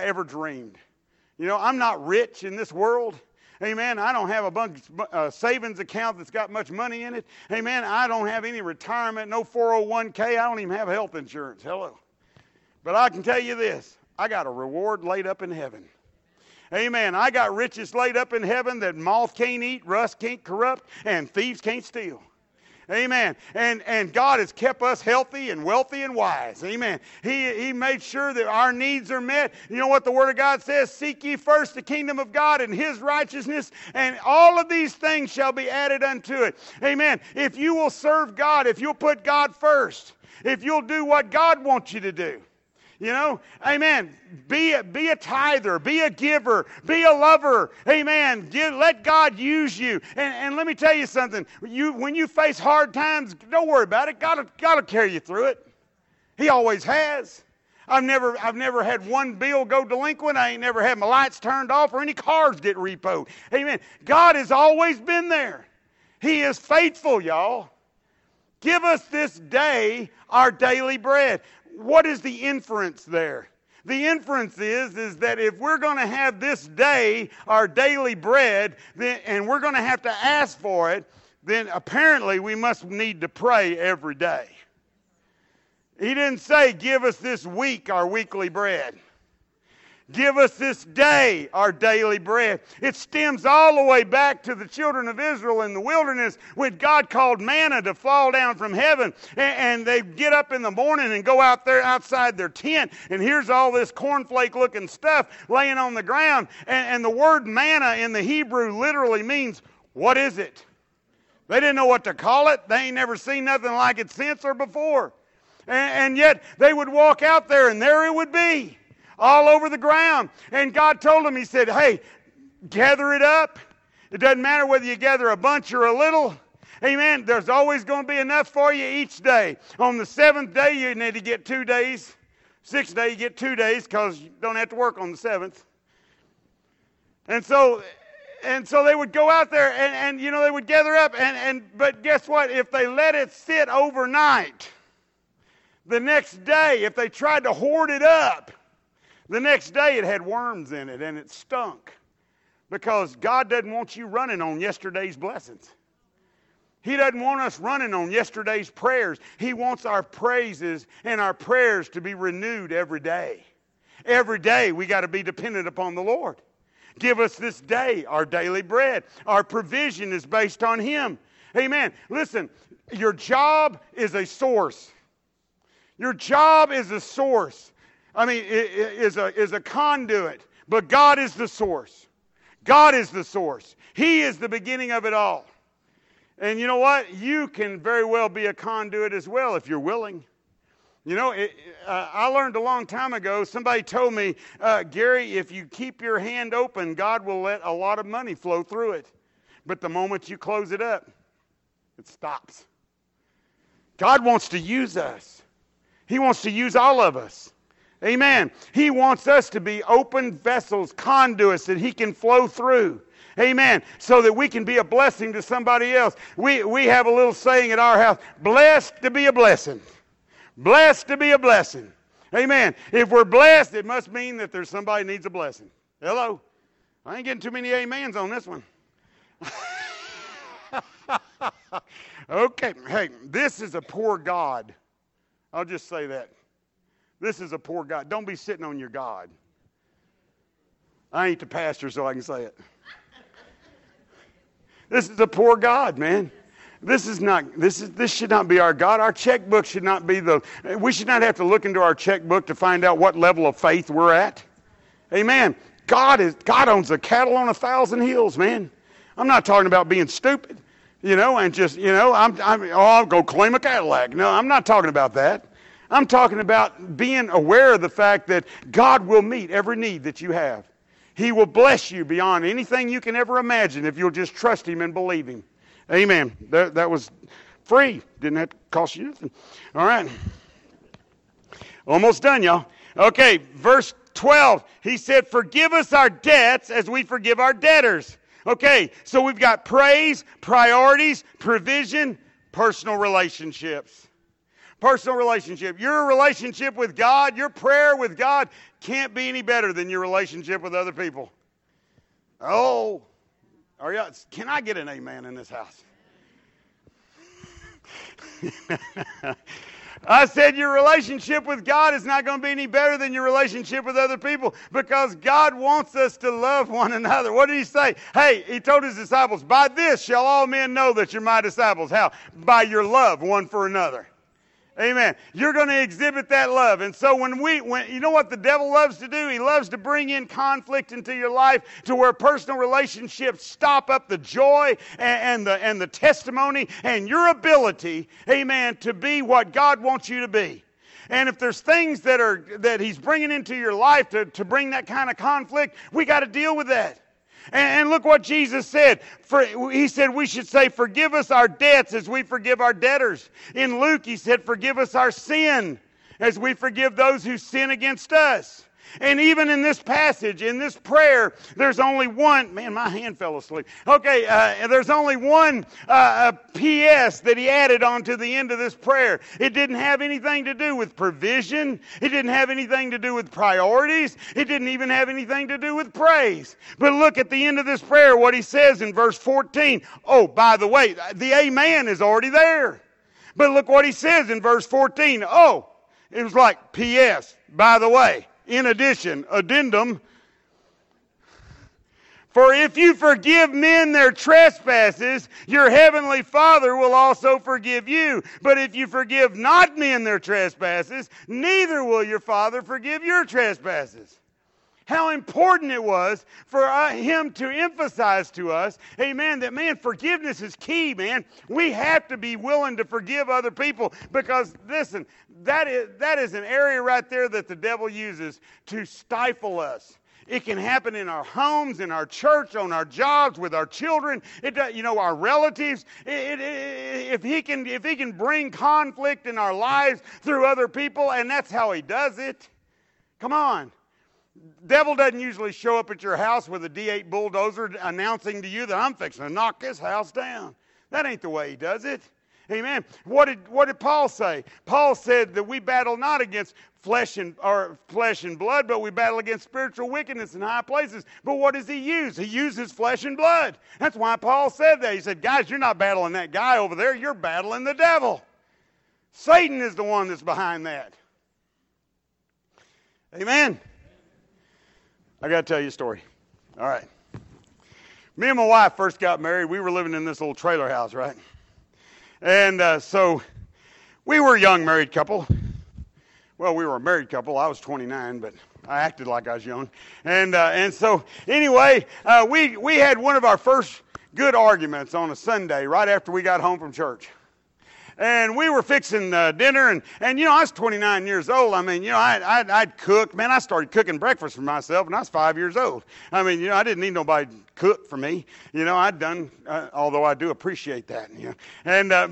ever dreamed. You know, I'm not rich in this world. Amen. I don't have a savings account that's got much money in it. Amen. I don't have any retirement, no 401k. I don't even have health insurance. Hello. But I can tell you this. I got a reward laid up in heaven. Amen. I got riches laid up in heaven that moth can't eat, rust can't corrupt, and thieves can't steal. Amen. And God has kept us healthy and wealthy and wise. Amen. He made sure that our needs are met. You know what the Word of God says? Seek ye first the kingdom of God and His righteousness, and all of these things shall be added unto it. Amen. If you will serve God, if you'll put God first, if you'll do what God wants you to do, you know, amen, be a tither, be a giver, be a lover, amen, let God use you. And let me tell you something, when you face hard times, don't worry about it, God will carry you through it. He always has. I've never had one bill go delinquent. I ain't never had my lights turned off or any cars get repoed. Amen. God has always been there. He is faithful, y'all. Give us this day our daily bread. What is the inference there? The inference is that if we're going to have this day our daily bread, then, and we're going to have to ask for it, then apparently we must need to pray every day. He didn't say, give us this week our weekly bread. Give us this day our daily bread. It stems all the way back to the children of Israel in the wilderness when God called manna to fall down from heaven. And they get up in the morning and go out there outside their tent. And here's all this cornflake-looking stuff laying on the ground. And the word manna in the Hebrew literally means, what is it? They didn't know what to call it. They ain't never seen nothing like it since or before. And yet they would walk out there and there it would be. All over the ground. And God told him, He said, hey, gather it up. It doesn't matter whether you gather a bunch or a little. Amen. There's always going to be enough for you each day. On the seventh day, you need to get 2 days. Sixth day, you get 2 days because you don't have to work on the seventh. And so they would go out there and you know, they would gather up. But guess what? If they let it sit overnight, the next day, if they tried to hoard it up, the next day it had worms in it and it stunk because God doesn't want you running on yesterday's blessings. He doesn't want us running on yesterday's prayers. He wants our praises and our prayers to be renewed every day. Every day we got to be dependent upon the Lord. Give us this day our daily bread. Our provision is based on Him. Amen. Listen, your job is a source. Your job is a source. I mean, it is a conduit, but God is the source. God is the source. He is the beginning of it all. And you know what? You can very well be a conduit as well if you're willing. You know, I learned a long time ago, somebody told me, Gary, if you keep your hand open, God will let a lot of money flow through it. But the moment you close it up, it stops. God wants to use us. He wants to use all of us. Amen. He wants us to be open vessels, conduits that He can flow through. Amen. So that we can be a blessing to somebody else. We have a little saying at our house, blessed to be a blessing. Blessed to be a blessing. Amen. If we're blessed, it must mean that there's somebody needs a blessing. Hello? I ain't getting too many amens on this one. Okay. Hey, this is a poor God. I'll just say that. This is a poor God. Don't be sitting on your God. I ain't the pastor, so I can say it. This is a poor God, man. This should not be our God. Our checkbook should not be we should not have to look into our checkbook to find out what level of faith we're at. Amen. God owns the cattle on 1,000 hills, man. I'm not talking about being stupid, you know, and just, you know, I'll go claim a Cadillac. No, I'm not talking about that. I'm talking about being aware of the fact that God will meet every need that you have. He will bless you beyond anything you can ever imagine if you'll just trust Him and believe Him. Amen. That was free. Didn't have to cost you nothing. All right. Almost done, y'all. Okay, verse 12. He said, forgive us our debts as we forgive our debtors. Okay, so we've got praise, priorities, provision, personal relationships. Personal relationship. Your relationship with God, your prayer with God can't be any better than your relationship with other people. Oh, can I get an amen in this house? I said your relationship with God is not going to be any better than your relationship with other people, because God wants us to love one another. What did he say? Hey, he told his disciples, by this shall all men know that you're my disciples. How? By your love one for another. Amen. You're going to exhibit that love. And so when you know what the devil loves to do? He loves to bring in conflict into your life to where personal relationships stop up the joy and the testimony and your ability, amen, to be what God wants you to be. And if there's things that he's bringing into your life to bring that kind of conflict, we got to deal with that. And look what Jesus said. He said we should say, forgive us our debts as we forgive our debtors. In Luke, he said, forgive us our sin as we forgive those who sin against us. And even in this passage, in this prayer, there's only one. Man, my hand fell asleep. Okay, there's only one P.S. that he added on to the end of this prayer. It didn't have anything to do with provision. It didn't have anything to do with priorities. It didn't even have anything to do with praise. But look at the end of this prayer, what he says in verse 14. Oh, by the way, the amen is already there. But look what he says in verse 14. Oh, it was like P.S., by the way. In addition, addendum, for if you forgive men their trespasses, your heavenly Father will also forgive you. But if you forgive not men their trespasses, neither will your Father forgive your trespasses. How important it was for him to emphasize to us, amen, that, man, forgiveness is key, man. We have to be willing to forgive other people because, listen, that is an area right there that the devil uses to stifle us. It can happen in our homes, in our church, on our jobs, with our children, our relatives. If he can bring conflict in our lives through other people, and that's how he does it. Come on. Devil doesn't usually show up at your house with a D8 bulldozer announcing to you that I'm fixing to knock this house down. That ain't the way he does it. Amen. What did Paul say? Paul said that we battle not against flesh and blood, but we battle against spiritual wickedness in high places. But what does he use? He uses flesh and blood. That's why Paul said that. He said, guys, you're not battling that guy over there. You're battling the devil. Satan is the one that's behind that. Amen. I got to tell you a story. All right. Me and my wife first got married. We were living in this little trailer house, right? And so we were a young married couple. Well, we were a married couple. I was 29, but I acted like I was young. And so anyway, we had one of our first good arguments on a Sunday right after we got home from church. And we were fixing dinner, and I was 29 years old. I mean, I'd cook. Man, I started cooking breakfast for myself when I was 5 years old. I mean, I didn't need nobody to cook for me. Although I do appreciate that.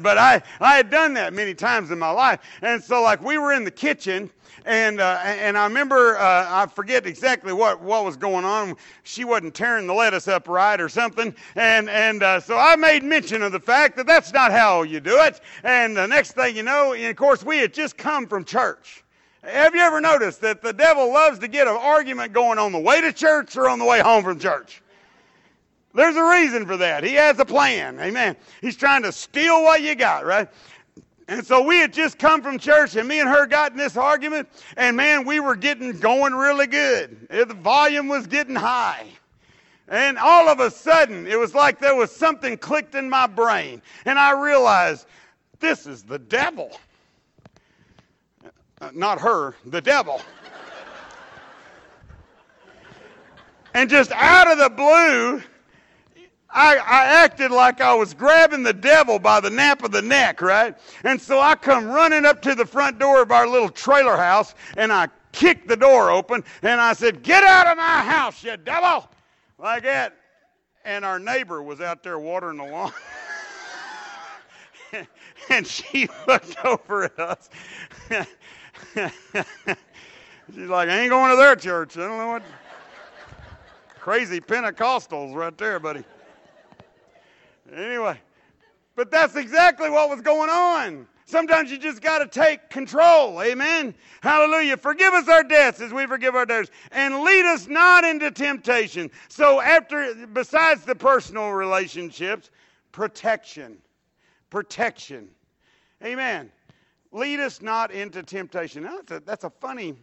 But I had done that many times in my life. And so, like, we were in the kitchen, and I remember, I forget exactly what was going on. She wasn't tearing the lettuce up right or something. And so I made mention of the fact that that's not how you do it. And the next thing you know, and of course, we had just come from church. Have you ever noticed that the devil loves to get an argument going on the way to church or on the way home from church? There's a reason for that. He has a plan. Amen. He's trying to steal what you got, right? And so we had just come from church, and me and her got in this argument, and man, we were getting going really good. The volume was getting high. And all of a sudden, it was like there was something clicked in my brain, and I realized, this is the devil. Not her, the devil. And just out of the blue, I acted like I was grabbing the devil by the nape of the neck, right? And so I come running up to the front door of our little trailer house, and I kicked the door open, and I said, "Get out of my house, you devil!" Like that. And our neighbor was out there watering the lawn. And she looked over at us. She's like, I ain't going to their church. I don't know what. Crazy Pentecostals right there, buddy. Anyway, but that's exactly what was going on. Sometimes you just got to take control. Amen. Hallelujah. Forgive us our debts as we forgive our debtors. And lead us not into temptation. So besides the personal relationships, protection. Amen. Lead us not into temptation. Now, that's a funny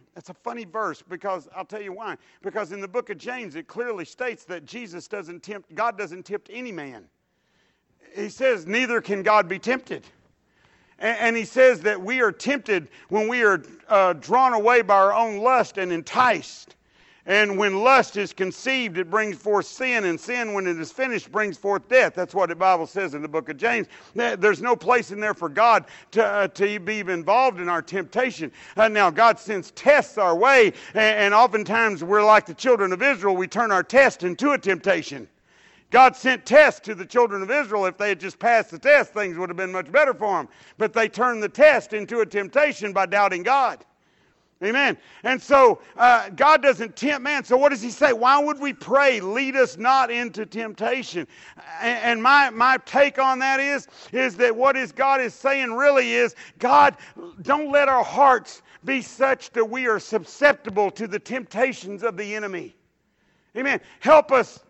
verse, because I'll tell you why. Because in the book of James, it clearly states that God doesn't tempt any man. He says, neither can God be tempted. And he says that we are tempted when we are drawn away by our own lust and enticed. And when lust is conceived, it brings forth sin, and sin, when it is finished, brings forth death. That's what the Bible says in the book of James. There's no place in there for God to be involved in our temptation. Now, God sends tests our way, and oftentimes we're like the children of Israel. We turn our test into a temptation. God sent tests to the children of Israel. If they had just passed the test, things would have been much better for them. But they turned the test into a temptation by doubting God. Amen. And so God doesn't tempt man. So what does he say? Why would we pray, lead us not into temptation? And my take on that is that what is God is saying really is, God, don't let our hearts be such that we are susceptible to the temptations of the enemy. Amen. Help us,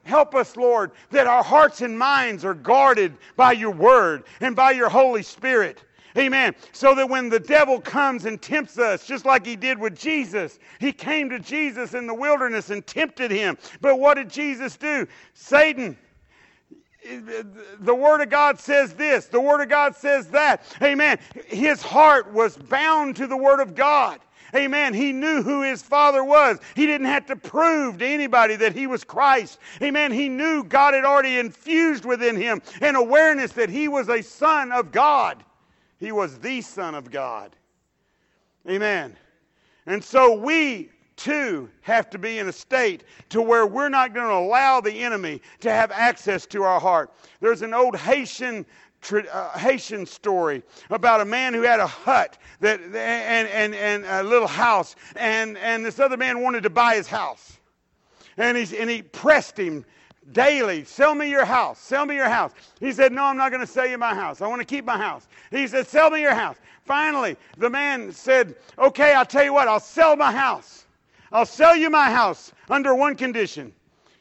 Lord, that our hearts and minds are guarded by your word and by your Holy Spirit. Amen. So that when the devil comes and tempts us, just like he did with Jesus, he came to Jesus in the wilderness and tempted him. But what did Jesus do? Satan, the Word of God says this, the Word of God says that. Amen. His heart was bound to the Word of God. Amen. He knew who his Father was. He didn't have to prove to anybody that he was Christ. Amen. He knew God had already infused within him an awareness that he was a son of God. He was the Son of God. Amen. And so we, too, have to be in a state to where we're not going to allow the enemy to have access to our heart. There's an old Haitian story about a man who had a hut and a little house, and this other man wanted to buy his house. And he pressed him daily, sell me your house, sell me your house. He said, no, I'm not going to sell you my house. I want to keep my house. He said, sell me your house. Finally, the man said, okay, I'll tell you what, I'll sell my house. I'll sell you my house under one condition.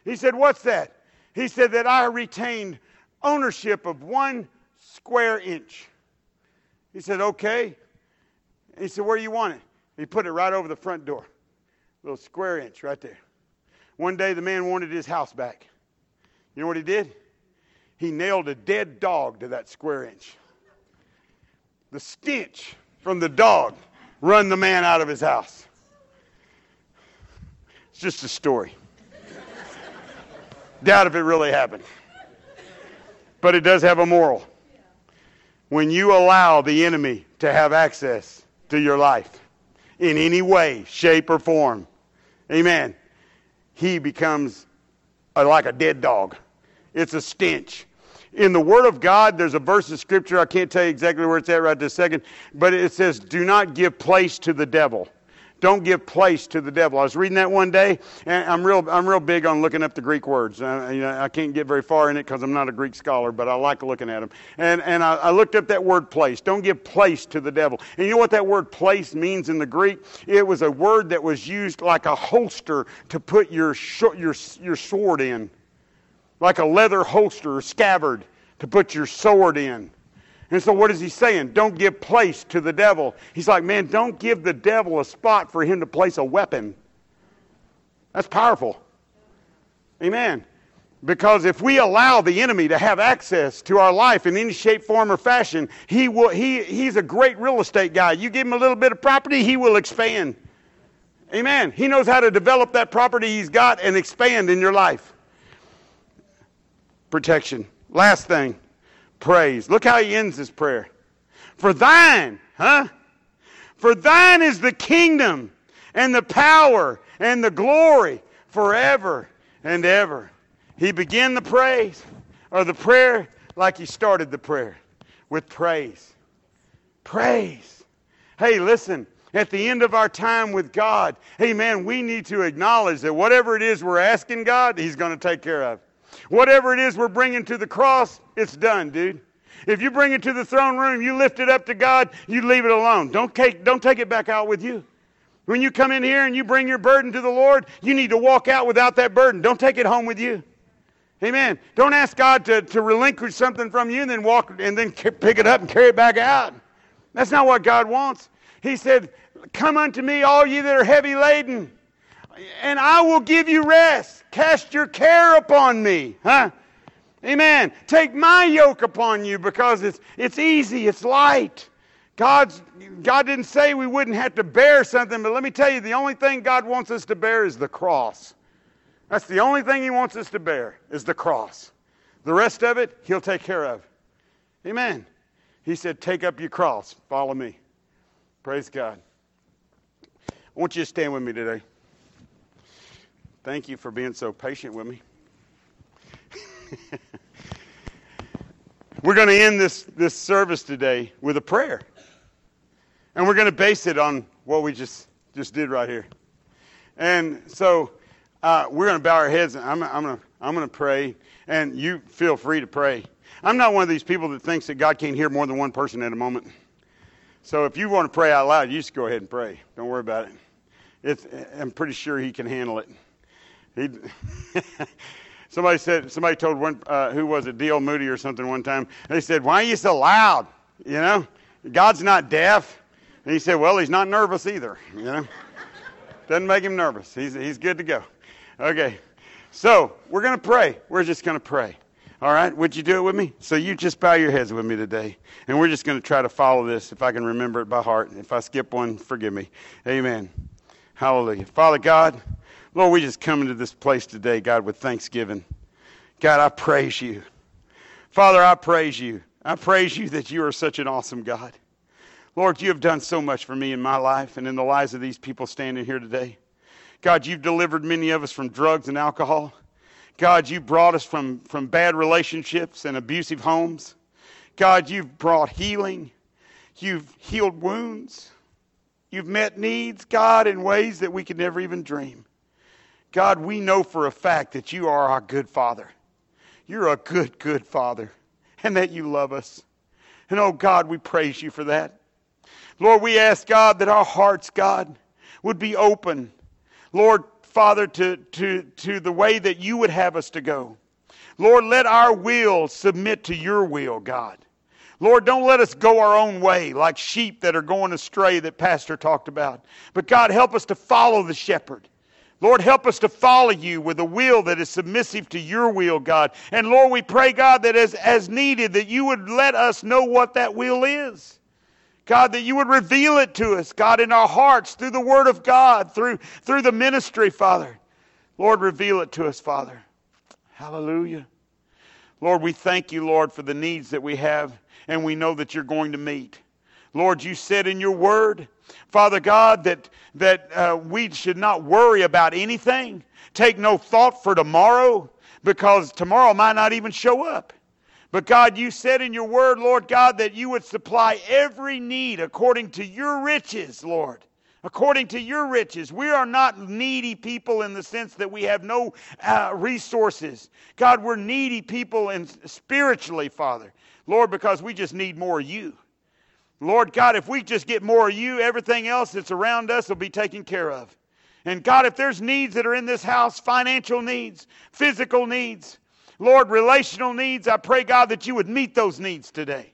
He said, what's that? He said that I retained ownership of one square inch. He said, okay. He said, where do you want it? He put it right over the front door. A little square inch right there. One day the man wanted his house back. You know what he did? He nailed a dead dog to that square inch. The stench from the dog run the man out of his house. It's just a story. Doubt if it really happened. But it does have a moral. When you allow the enemy to have access to your life in any way, shape, or form, amen, he becomes like a dead dog. It's a stench. In the Word of God, there's a verse of Scripture, I can't tell you exactly where it's at right this second, but it says, do not give place to the devil. Don't give place to the devil. I was reading that one day, and I'm real big on looking up the Greek words. I can't get very far in it because I'm not a Greek scholar, but I like looking at them. And I looked up that word place. Don't give place to the devil. And you know what that word place means in the Greek? It was a word that was used like a holster to put your sword in, like a leather holster or scabbard to put your sword in. And so what is he saying? Don't give place to the devil. He's like, man, don't give the devil a spot for him to place a weapon. That's powerful. Amen. Because if we allow the enemy to have access to our life in any shape, form, or fashion, he's a great real estate guy. You give him a little bit of property, he will expand. Amen. He knows how to develop that property he's got and expand in your life. Protection. Last thing. Praise. Look how he ends his prayer. For thine, for thine is the kingdom and the power and the glory forever and ever. He began the praise or the prayer like he started the prayer, with praise. Praise. Hey, listen. At the end of our time with God, amen, we need to acknowledge that whatever it is we're asking God, he's going to take care of. Whatever it is we're bringing to the cross, it's done, dude. If you bring it to the throne room, you lift it up to God, you leave it alone. Don't take it back out with you. When you come in here and you bring your burden to the Lord, you need to walk out without that burden. Don't take it home with you. Amen. Don't ask God to relinquish something from you and then pick it up and carry it back out. That's not what God wants. He said, "Come unto me, all ye that are heavy laden, and I will give you rest. Cast your care upon me." Huh? Amen. Take my yoke upon you, because it's easy, it's light. God didn't say we wouldn't have to bear something, but let me tell you, the only thing God wants us to bear is the cross. That's the only thing He wants us to bear, is the cross. The rest of it, He'll take care of. Amen. He said, "Take up your cross, follow me." Praise God. I want you to stand with me today. Thank you for being so patient with me. We're going to end this service today with a prayer. And we're going to base it on what we just did right here. And so we're going to bow our heads, and I'm going to pray, and you feel free to pray. I'm not one of these people that thinks that God can't hear more than one person at a moment. So if you want to pray out loud, you just go ahead and pray. Don't worry about it. I'm pretty sure He can handle it. Somebody told one, who was it, D.L. Moody or something one time, they said, "Why are you so loud? You know, God's not deaf." And he said, "Well, He's not nervous either, you know." Doesn't make Him nervous. He's good to go. Okay, so we're going to pray. We're just going to pray. All right, would you do it with me? So you just bow your heads with me today, and we're just going to try to follow this if I can remember it by heart. If I skip one, forgive me. Amen. Hallelujah. Father God, Lord, we just come into this place today, God, with thanksgiving. God, I praise you. Father, I praise you. I praise you that you are such an awesome God. Lord, you have done so much for me in my life and in the lives of these people standing here today. God, you've delivered many of us from drugs and alcohol. God, you brought us from bad relationships and abusive homes. God, you've brought healing. You've healed wounds. You've met needs, God, in ways that we could never even dream. God, we know for a fact that you are our good Father. You're a good, good Father, and that you love us. And, oh, God, we praise you for that. Lord, we ask, God, that our hearts, God, would be open, Lord, Father, to the way that you would have us to go. Lord, let our will submit to your will, God. Lord, don't let us go our own way like sheep that are going astray that Pastor talked about. But, God, help us to follow the shepherd. Lord, help us to follow you with a will that is submissive to your will, God. And, Lord, we pray, God, that as needed, that you would let us know what that will is. God, that you would reveal it to us, God, in our hearts, through the Word of God, through the ministry, Father. Lord, reveal it to us, Father. Hallelujah. Lord, we thank you, Lord, for the needs that we have, and we know that you're going to meet. Lord, you said in your Word, Father God, that we should not worry about anything. Take no thought for tomorrow, because tomorrow might not even show up. But God, you said in your word, Lord God, that you would supply every need according to your riches, Lord. According to your riches. We are not needy people in the sense that we have no resources. God, we're needy people and spiritually, Father. Lord, because we just need more of you. Lord God, if we just get more of you, everything else that's around us will be taken care of. And God, if there's needs that are in this house, financial needs, physical needs, Lord, relational needs, I pray, God, that you would meet those needs today.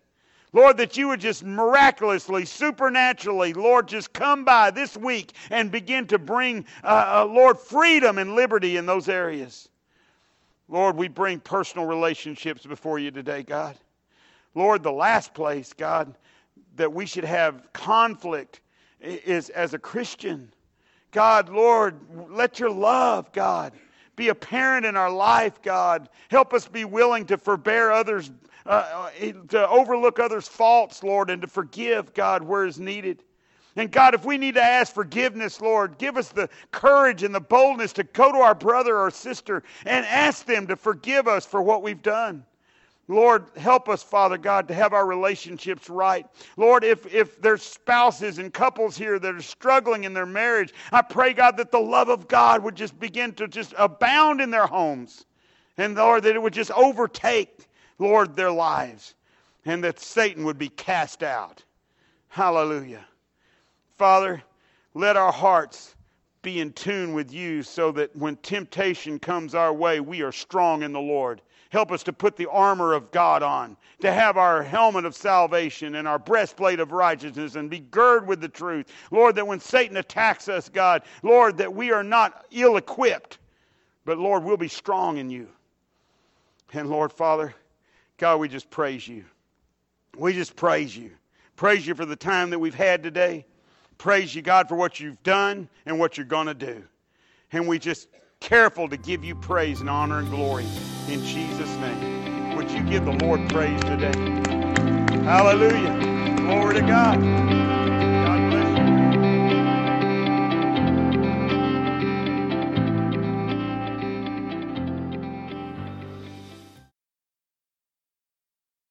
Lord, that you would just miraculously, supernaturally, Lord, just come by this week and begin to bring, Lord, freedom and liberty in those areas. Lord, we bring personal relationships before you today, God. Lord, the last place, God, that we should have conflict is as a Christian. God, Lord, let your love, God, be a parent in our life, God. Help us be willing to forbear others, to overlook others' faults, Lord, and to forgive, God, where is needed. And God, if we need to ask forgiveness, Lord, give us the courage and the boldness to go to our brother or sister and ask them to forgive us for what we've done. Lord, help us, Father God, to have our relationships right. Lord, if there's spouses and couples here that are struggling in their marriage, I pray, God, that the love of God would just begin to just abound in their homes. And, Lord, that it would just overtake, Lord, their lives. And that Satan would be cast out. Hallelujah. Father, let our hearts be in tune with you so that when temptation comes our way, we are strong in the Lord. Help us to put the armor of God on, to have our helmet of salvation and our breastplate of righteousness and be girded with the truth. Lord, that when Satan attacks us, God, Lord, that we are not ill-equipped, but Lord, we'll be strong in you. And Lord, Father, God, we just praise you. We just praise you. Praise you for the time that we've had today. Praise you, God, for what you've done and what you're going to do. And we just careful to give you praise and honor and glory in Jesus' name. Would you give the Lord praise today? Hallelujah. Glory to God.